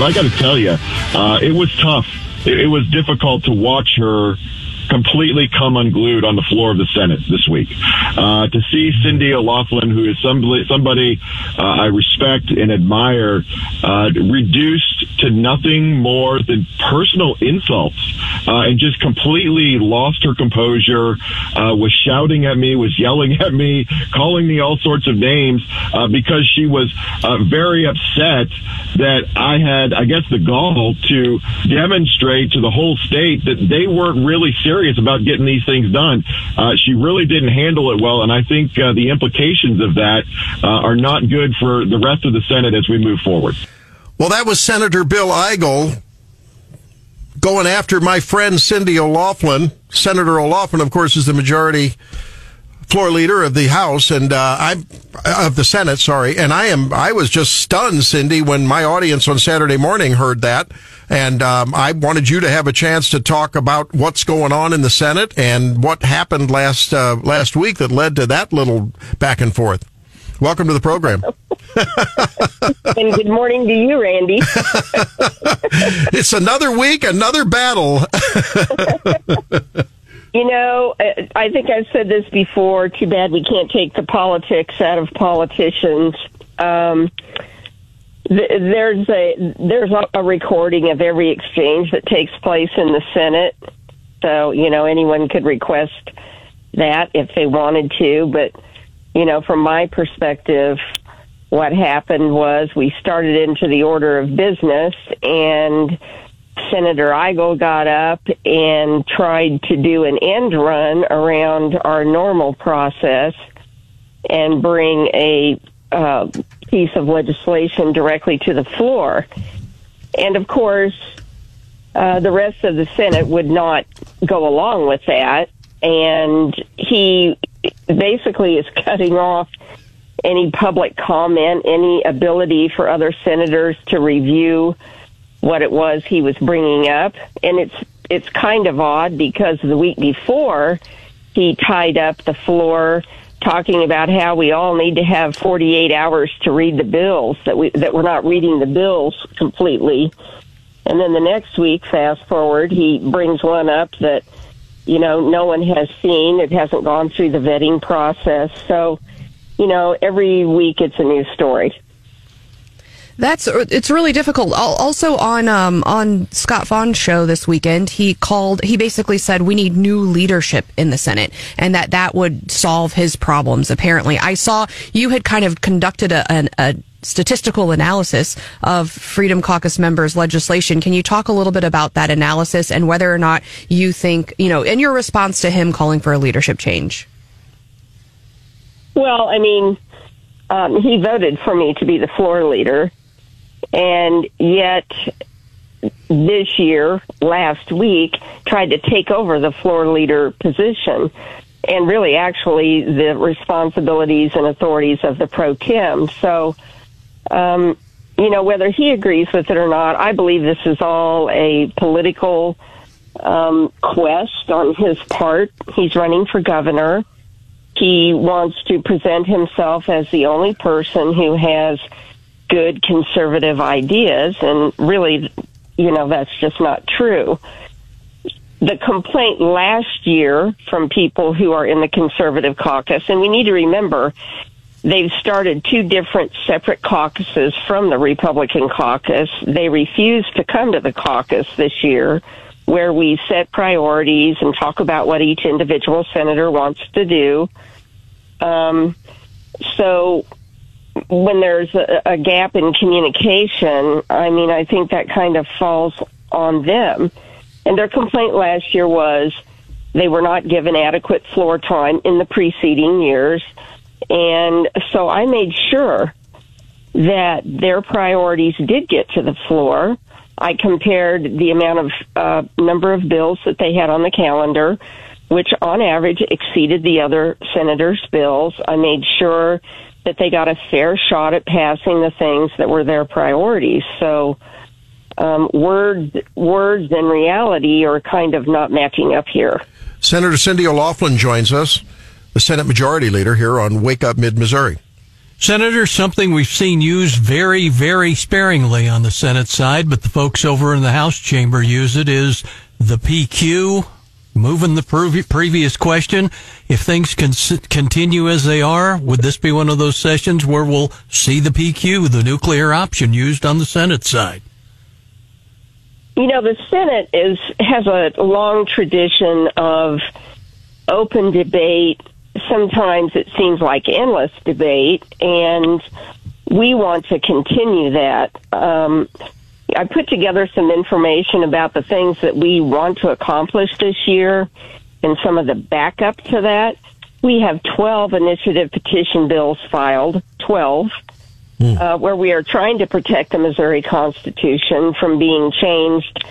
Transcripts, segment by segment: But I got to tell you, it was tough. It was difficult to watch her completely come unglued on the floor of the Senate this week. To see Cindy O'Laughlin, who is somebody I respect and admire, reduced to nothing more than personal insults, and just completely lost her composure, was shouting at me, was yelling at me, calling me all sorts of names, because she was very upset that I had, I guess, the gall to demonstrate to the whole state that they weren't really serious about getting these things done. She really didn't handle it well, and I think the implications of that are not good for the rest of the Senate as we move forward. Well, that was Senator Bill Eigel going after my friend Cindy O'Laughlin. Senator O'Laughlin, of course, is the majority floor leader of the House and I was just stunned, Cindy, when my audience on Saturday morning heard that, and I wanted you to have a chance to talk about what's going on in the Senate and what happened last week that led to that little back and forth. Welcome to the program. And good morning to you, Randy. It's another week, another battle. You know, I think I've said this before, too bad we can't take the politics out of politicians. There's a recording of every exchange that takes place in the Senate. So, you know, anyone could request that if they wanted to. But, you know, from my perspective, what happened was we started into the order of business, and Senator Eigel got up and tried to do an end run around our normal process and bring a piece of legislation directly to the floor. And, of course, the rest of the Senate would not go along with that. And he basically is cutting off any public comment, any ability for other senators to review what it was he was bringing up. And it's kind of odd because the week before, he tied up the floor talking about how we all need to have 48 hours to read the bills, that we're not reading the bills completely. And then the next week, fast forward, he brings one up that, you know, no one has seen. It hasn't gone through the vetting process. So, you know, every week it's a new story. It's really difficult. Also on Scott Fawn's show this weekend, he basically said we need new leadership in the Senate and that would solve his problems, apparently. I saw you had kind of conducted a statistical analysis of Freedom Caucus members' legislation. Can you talk a little bit about that analysis and whether or not you think, you know, in your response to him calling for a leadership change? Well, I mean, he voted for me to be the floor leader. And yet, this year, last week, tried to take over the floor leader position and really actually the responsibilities and authorities of the pro tem. So, you know, whether he agrees with it or not, I believe this is all a political quest on his part. He's running for governor. He wants to present himself as the only person who has good conservative ideas, and really, you know, that's just not true. The complaint last year from people who are in the conservative caucus, and we need to remember they've started two different separate caucuses from the Republican caucus. They refused to come to the caucus this year where we set priorities and talk about what each individual senator wants to do. So when there's a gap in communication, I mean, I think that kind of falls on them. And their complaint last year was they were not given adequate floor time in the preceding years. And so I made sure that their priorities did get to the floor. I compared the amount of number of bills that they had on the calendar, which on average exceeded the other senators' bills. I made sure that they got a fair shot at passing the things that were their priorities. So words and reality are kind of not matching up here. Senator Cindy O'Laughlin joins us, the Senate Majority Leader here on Wake Up Mid-Missouri. Senator, something we've seen used very, very sparingly on the Senate side, but the folks over in the House chamber use it, is the PQ. Moving the previous question, if things can continue as they are, would this be one of those sessions where we'll see the PQ, the nuclear option, used on the Senate side? You know, the Senate has a long tradition of open debate. Sometimes it seems like endless debate, and we want to continue that. I put together some information about the things that we want to accomplish this year and some of the backup to that. We have 12 initiative petition bills filed, 12, where we are trying to protect the Missouri Constitution from being changed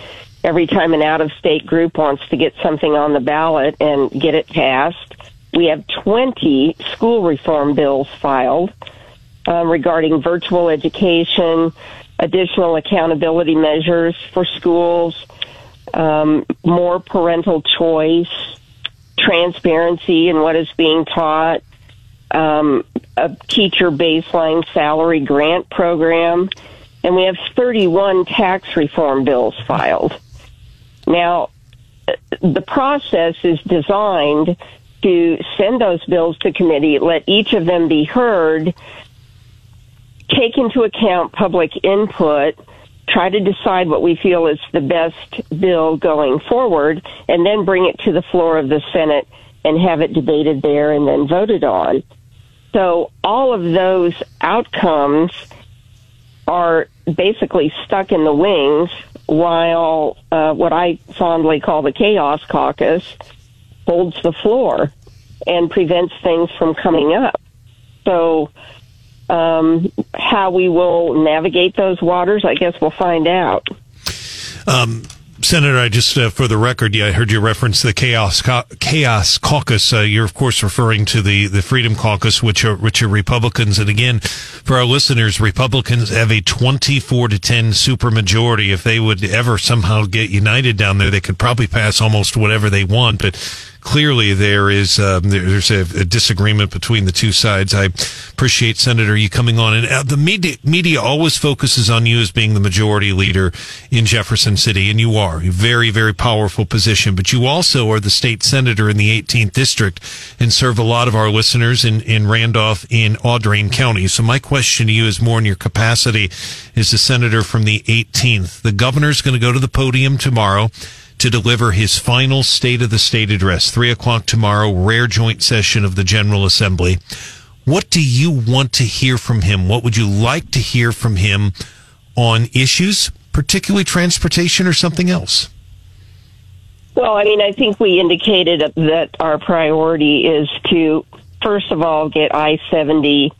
every time an out-of-state group wants to get something on the ballot and get it passed. We have 20 school reform bills filed regarding virtual education, additional accountability measures for schools, more parental choice, transparency in what is being taught, a teacher baseline salary grant program, and we have 31 tax reform bills filed. Now, the process is designed to send those bills to committee, let each of them be heard, take into account public input, try to decide what we feel is the best bill going forward, and then bring it to the floor of the Senate and have it debated there and then voted on. So all of those outcomes are basically stuck in the wings while what I fondly call the Chaos Caucus holds the floor and prevents things from coming up. So how we will navigate those waters, I guess we'll find out. Senator, I just, for the record, I heard you reference the Chaos Caucus. You're, of course, referring to the Freedom Caucus, which are Republicans. And again, for our listeners, Republicans have a 24-10 supermajority. If they would ever somehow get united down there, they could probably pass almost whatever they want. But clearly, there's a disagreement between the two sides. I appreciate, Senator, you coming on. And the media always focuses on you as being the majority leader in Jefferson City, and you are. A very, very powerful position. But you also are the state senator in the 18th district and serve a lot of our listeners in Randolph, in Audrain County. So my question to you is more in your capacity as the senator from the 18th. The governor's going to go to the podium tomorrow to deliver his final State of the State address, 3 o'clock tomorrow, rare joint session of the General Assembly. What do you want to hear from him? What would you like to hear from him on issues, particularly transportation or something else? Well, I mean, I think we indicated that our priority is to, first of all, get I-70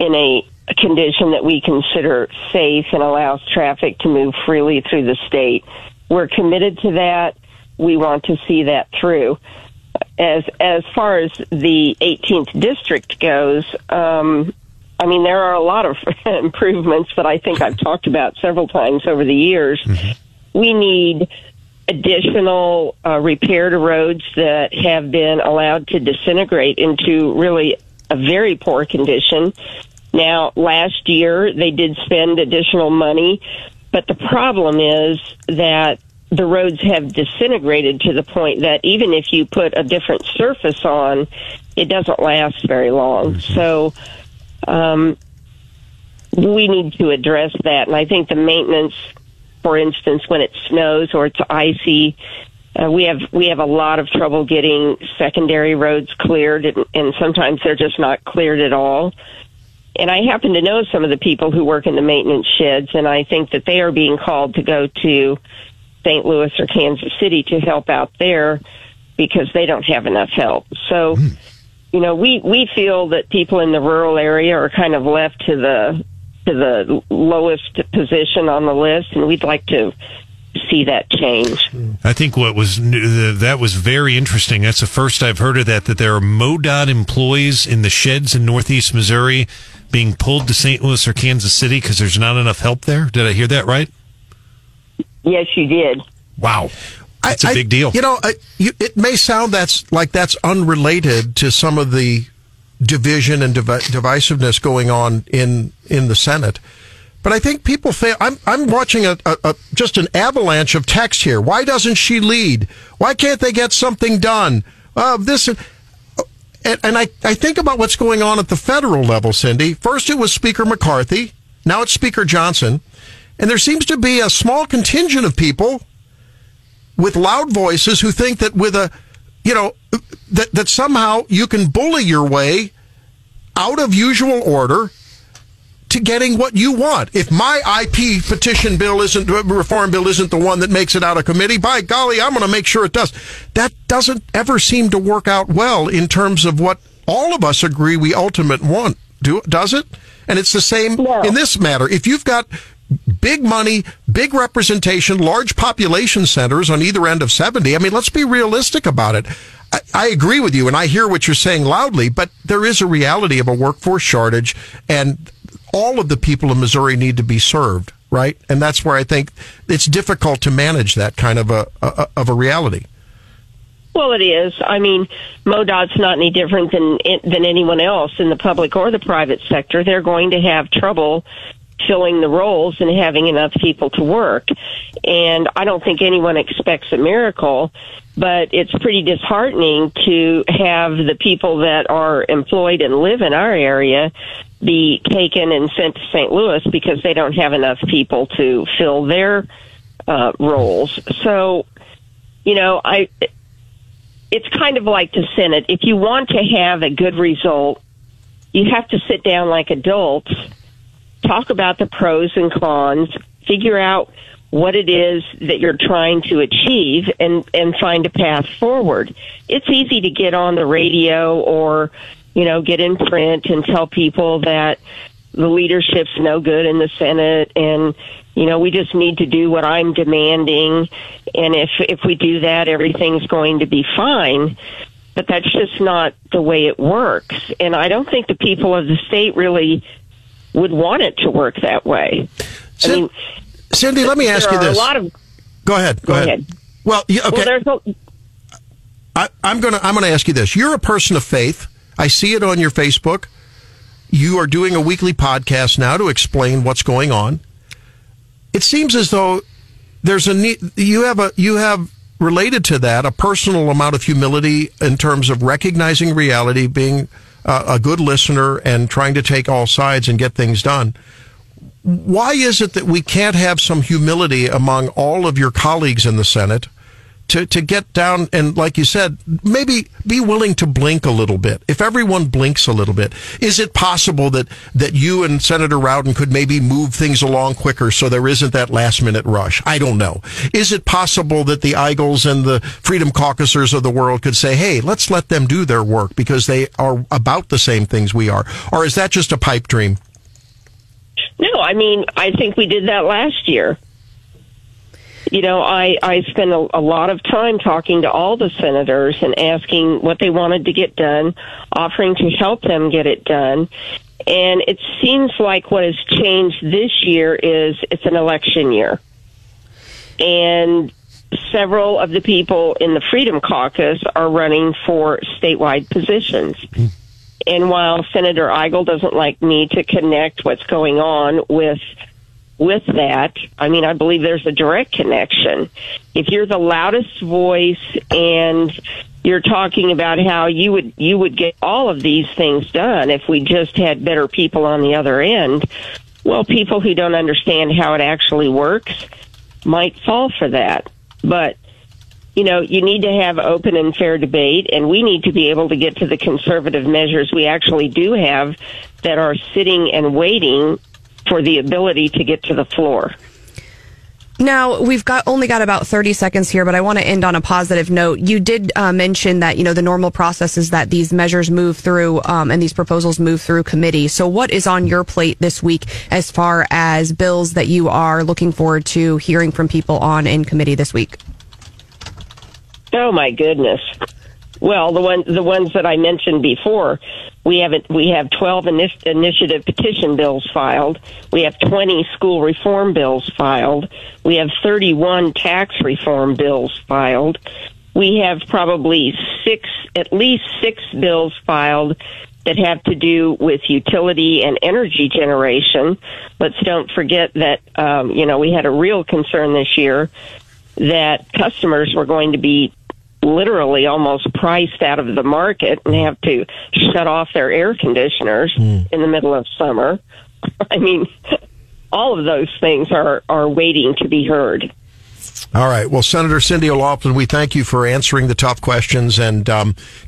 in a condition that we consider safe and allows traffic to move freely through the state. We're committed to that. We want to see that through. As far as the 18th district goes, I mean, there are a lot of improvements that I think I've talked about several times over the years. Mm-hmm. We need additional repair to roads that have been allowed to disintegrate into really a very poor condition. Now, last year, they did spend additional money. But the problem is that the roads have disintegrated to the point that even if you put a different surface on, it doesn't last very long. So we need to address that. And I think the maintenance, for instance, when it snows or it's icy, we have a lot of trouble getting secondary roads cleared, and sometimes they're just not cleared at all. And I happen to know some of the people who work in the maintenance sheds, and I think that they are being called to go to St. Louis or Kansas City to help out there because they don't have enough help. So, you know, we feel that people in the rural area are kind of left to the lowest position on the list, and we'd like to see that change. I think what was new, that was very interesting. That's the first I've heard of that there are MoDOT employees in the sheds in Northeast Missouri being pulled to St. Louis or Kansas City because there's not enough help there. Did I hear that right? Yes, you did. Wow. That's a big deal. You know, it may sound that's unrelated to some of the division and divisiveness going on in the Senate. But I think people fail. I'm watching just an avalanche of text here. Why doesn't she lead? Why can't they get something done? I think about what's going on at the federal level, Cindy. First it was Speaker McCarthy. Now it's Speaker Johnson. And there seems to be a small contingent of people with loud voices who think that with a, you know, that somehow you can bully your way out of usual order to getting what you want. If my IP petition bill isn't, reform bill isn't the one that makes it out of committee, by golly, I'm going to make sure it does. That doesn't ever seem to work out well in terms of what all of us agree we ultimately want, does it? And it's the same in this matter. If you've got big money, big representation, large population centers on either end of 70, I mean, let's be realistic about it. I agree with you, and I hear what you're saying loudly, but there is a reality of a workforce shortage, and all of the people in Missouri need to be served, right? And that's where I think it's difficult to manage that kind of a reality. Well, it is. I mean, MoDOT's not any different than anyone else in the public or the private sector. They're going to have trouble filling the roles and having enough people to work. And I don't think anyone expects a miracle, but it's pretty disheartening to have the people that are employed and live in our area be taken and sent to St. Louis because they don't have enough people to fill their roles. So, you know, it's kind of like the Senate. If you want to have a good result, you have to sit down like adults, talk about the pros and cons, figure out what it is that you're trying to achieve, and find a path forward. It's easy to get on the radio or, you know, get in print and tell people that the leadership's no good in the Senate and, you know, we just need to do what I'm demanding. And if we do that, everything's going to be fine. But that's just not the way it works. And I don't think the people of the state really would want it to work that way. Cindy, let me ask you this. Go ahead. Well, okay. Well, I'm going to ask you this. You're a person of faith. I see it on your Facebook. You are doing a weekly podcast now to explain what's going on. It seems as though there's a need. You have related to that a personal amount of humility in terms of recognizing reality, being a good listener and trying to take all sides and get things done. Why is it that we can't have some humility among all of your colleagues in the Senate to get down and, like you said, maybe be willing to blink a little bit? If everyone blinks a little bit, is it possible that you and Senator Rowden could maybe move things along quicker so there isn't that last-minute rush? I don't know. Is it possible that the Eigels and the Freedom Caucusers of the world could say, hey, let's let them do their work because they are about the same things we are? Or is that just a pipe dream? No, I mean, I think we did that last year. You know, I spent a lot of time talking to all the senators and asking what they wanted to get done, offering to help them get it done. And it seems like what has changed this year is it's an election year. And several of the people in the Freedom Caucus are running for statewide positions. Mm-hmm. And while Senator Eigel doesn't like me to connect what's going on with that, I mean, I believe there's a direct connection. If you're the loudest voice and you're talking about how you would get all of these things done if we just had better people on the other end, well, people who don't understand how it actually works might fall for that. But you know, you need to have open and fair debate, and we need to be able to get to the conservative measures we actually do have that are sitting and waiting for the ability to get to the floor. Now, we've only got about 30 seconds here, but I want to end on a positive note. You did mention that, you know, the normal process is that these measures move through and these proposals move through committee. So what is on your plate this week as far as bills that you are looking forward to hearing from people on in committee this week? Oh my goodness! Well, the ones that I mentioned before, we have 12 initiative petition bills filed. We have 20 school reform bills filed. We have 31 tax reform bills filed. We have probably at least six bills filed that have to do with utility and energy generation. Let's don't forget that, we had a real concern this year that customers were going to be literally almost priced out of the market and have to shut off their air conditioners in the middle of summer. I mean, all of those things are waiting to be heard. All right. Well, Senator Cindy O'Laughlin, we thank you for answering the tough questions and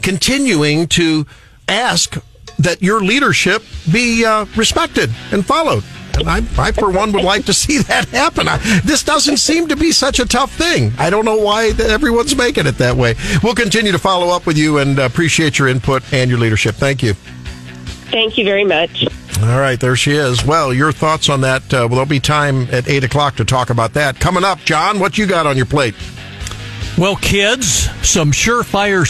continuing to ask that your leadership be respected and followed. And I, for one, would like to see that happen. This doesn't seem to be such a tough thing. I don't know why everyone's making it that way. We'll continue to follow up with you and appreciate your input and your leadership. Thank you. Thank you very much. All right, there she is. Well, your thoughts on that. Well, there'll be time at 8 o'clock to talk about that. Coming up, John, what you got on your plate? Well, kids, some surefire...